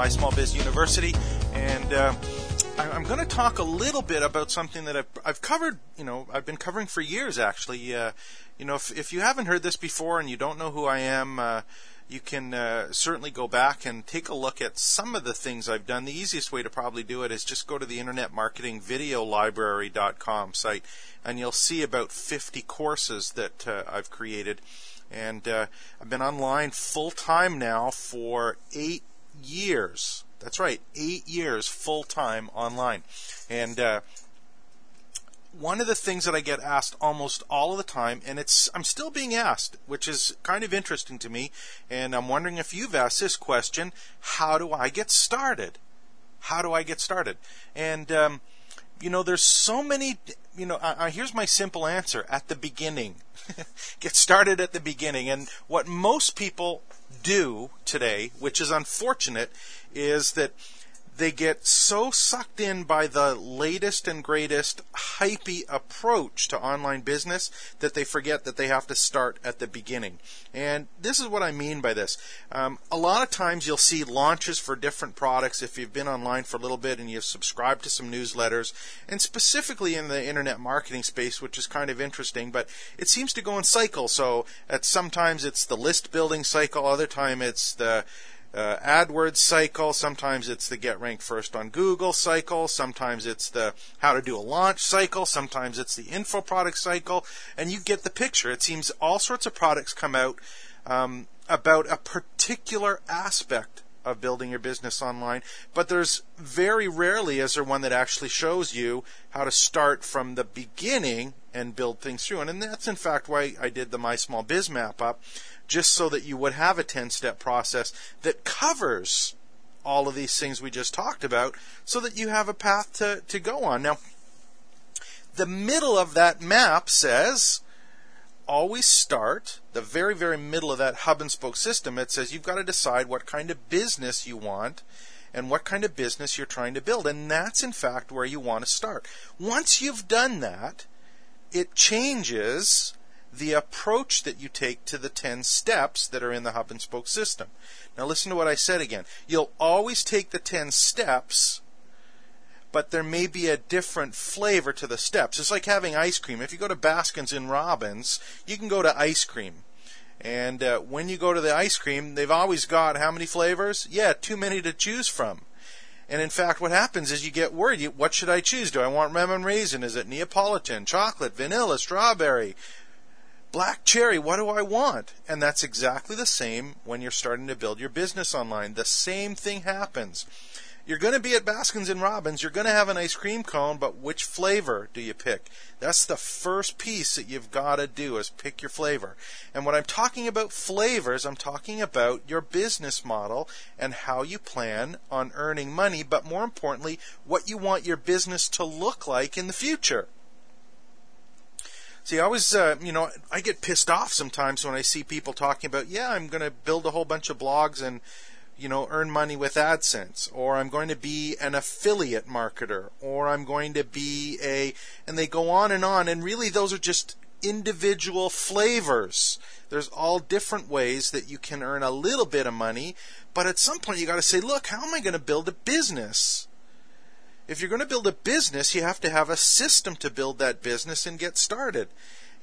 My Small Biz University, and I'm going to talk a little bit about something that I've covered. You know, I've been covering for years, actually. You know, if you haven't heard this before and you don't know who I am, you can certainly go back and take a look at some of the things I've done. The easiest way to probably do it is just go to the Internet Marketing Video Library.com site, and you'll see about 50 courses that I've created. And I've been online full-time now for 8 years. That's right, 8 years full-time online. And one of the things that I get asked almost all of the time, and I'm still being asked, which is kind of interesting to me, and I'm wondering if you've asked this question: how do I get started? How do I get started? And you know, there's so many. You know, here's my simple answer: at the beginning. Get started at the beginning. And what most people do today, which is unfortunate, is that they get so sucked in by the latest and greatest hypey approach to online business that they forget that they have to start at the beginning. And this is what I mean by this. A lot of times you'll see launches for different products if you've been online for a little bit and you've subscribed to some newsletters, and specifically in the internet marketing space, which is kind of interesting, but it seems to go in cycles. So sometimes it's the list building cycle, other time it's the AdWords cycle, sometimes it's the get ranked first on Google cycle, sometimes it's the how to do a launch cycle, sometimes it's the info product cycle, and you get the picture. It seems all sorts of products come out about a particular aspect of building your business online, but there's very rarely is there one that actually shows you how to start from the beginning and build things through. And that's in fact why I did the My Small Biz Map up, just so that you would have a 10-step process that covers all of these things we just talked about, so that you have a path to go on. Now, the middle of that map says, always start, the very, very middle of that hub-and-spoke system, it says you've got to decide what kind of business you want and what kind of business you're trying to build. And that's, in fact, where you want to start. Once you've done that, it changes the approach that you take to the 10 steps that are in the hub and spoke system. Now listen to what I said again. You'll always take the 10 steps, but there may be a different flavor to the steps. It's like having ice cream. If you go to Baskin-Robbins, you can go to ice cream. And when you go to the ice cream, they've always got how many flavors? Yeah, too many to choose from. And in fact, what happens is you get worried. What should I choose? Do I want lemon raisin? Is it Neapolitan? Chocolate? Vanilla? Strawberry? Black cherry, what do I want? And that's exactly the same when you're starting to build your business online. The same thing happens. You're going to be at Baskin-Robbins, you're going to have an ice cream cone, but which flavor do you pick? That's the first piece that you've got to do, is pick your flavor. And when I'm talking about flavors, I'm talking about your business model and how you plan on earning money, but more importantly, what you want your business to look like in the future. See, I always, you know, I get pissed off sometimes when I see people talking about, yeah, I'm going to build a whole bunch of blogs and, you know, earn money with AdSense, or I'm going to be an affiliate marketer, or I'm going to be and they go on, and really those are just individual flavors. There's all different ways that you can earn a little bit of money, but at some point you got to say, look, how am I going to build a business? If you're going to build a business, you have to have a system to build that business and get started.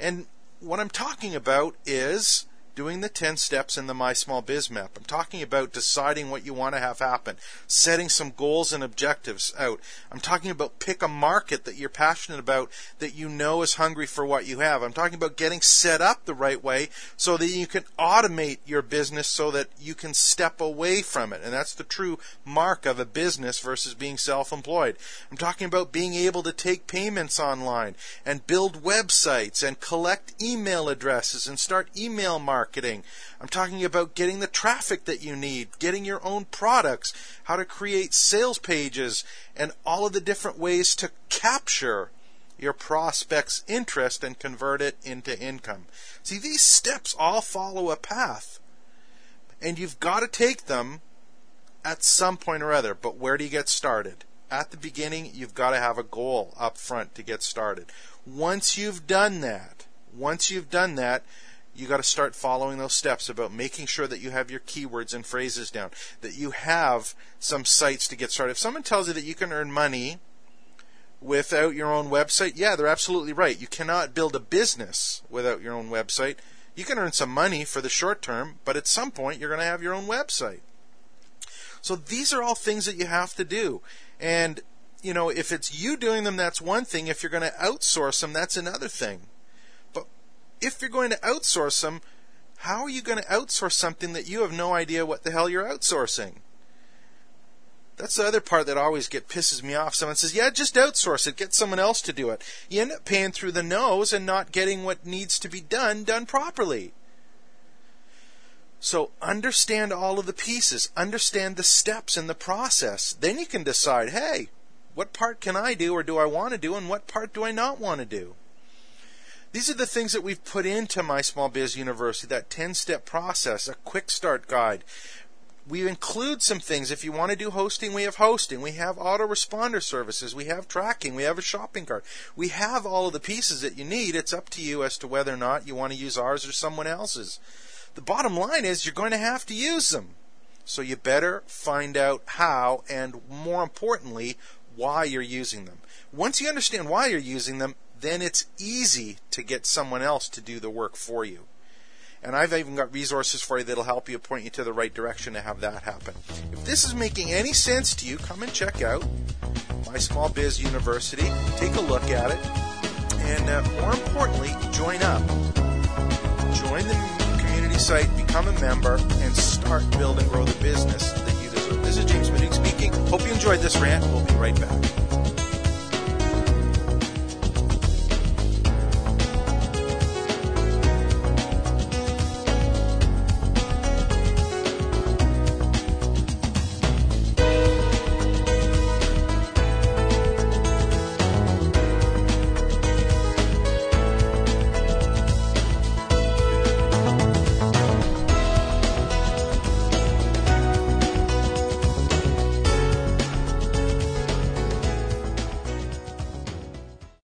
And what I'm talking about is doing the 10 steps in the My Small Biz Map. I'm talking about deciding what you want to have happen, setting some goals and objectives out. I'm talking about pick a market that you're passionate about, that you know is hungry for what you have. I'm talking about getting set up the right way so that you can automate your business so that you can step away from it. And that's the true mark of a business versus being self-employed. I'm talking about being able to take payments online and build websites and collect email addresses and start email marketing. I'm talking about getting the traffic that you need, getting your own products, how to create sales pages, and all of the different ways to capture your prospect's interest and convert it into income. See, these steps all follow a path, and you've got to take them at some point or other. But where do you get started? At the beginning, you've got to have a goal up front to get started. Once you've done that, you got to start following those steps about making sure that you have your keywords and phrases down, that you have some sites to get started. If someone tells you that you can earn money without your own website, yeah, they're absolutely right. You cannot build a business without your own website. You can earn some money for the short term, but at some point you're going to have your own website. So these are all things that you have to do. And, you know, if it's you doing them, that's one thing. If you're going to outsource them, that's another thing. But if you're going to outsource them, how are you going to outsource something that you have no idea what the hell you're outsourcing? That's the other part that always pisses me off. Someone says, yeah, just outsource it. Get someone else to do it. You end up paying through the nose and not getting what needs to be done properly. So understand all of the pieces. Understand the steps in the process. Then you can decide, hey, what part can I do or do I want to do, and what part do I not want to do? These are the things that we've put into My Small Biz University, that 10-step process, a quick start guide. We include some things. If you want to do hosting, we have hosting. We have autoresponder services. We have tracking. We have a shopping cart. We have all of the pieces that you need. It's up to you as to whether or not you want to use ours or someone else's. The bottom line is you're going to have to use them. So you better find out how, and more importantly, why you're using them. Once you understand why you're using them, then it's easy to get someone else to do the work for you. And I've even got resources for you that'll help you, point you to the right direction to have that happen. If this is making any sense to you, come and check out My Small Biz University. Take a look at it. And more importantly, join up. Join the community site, become a member, and start building, grow the business that you deserve. This is James Manning speaking. Hope you enjoyed this rant. We'll be right back.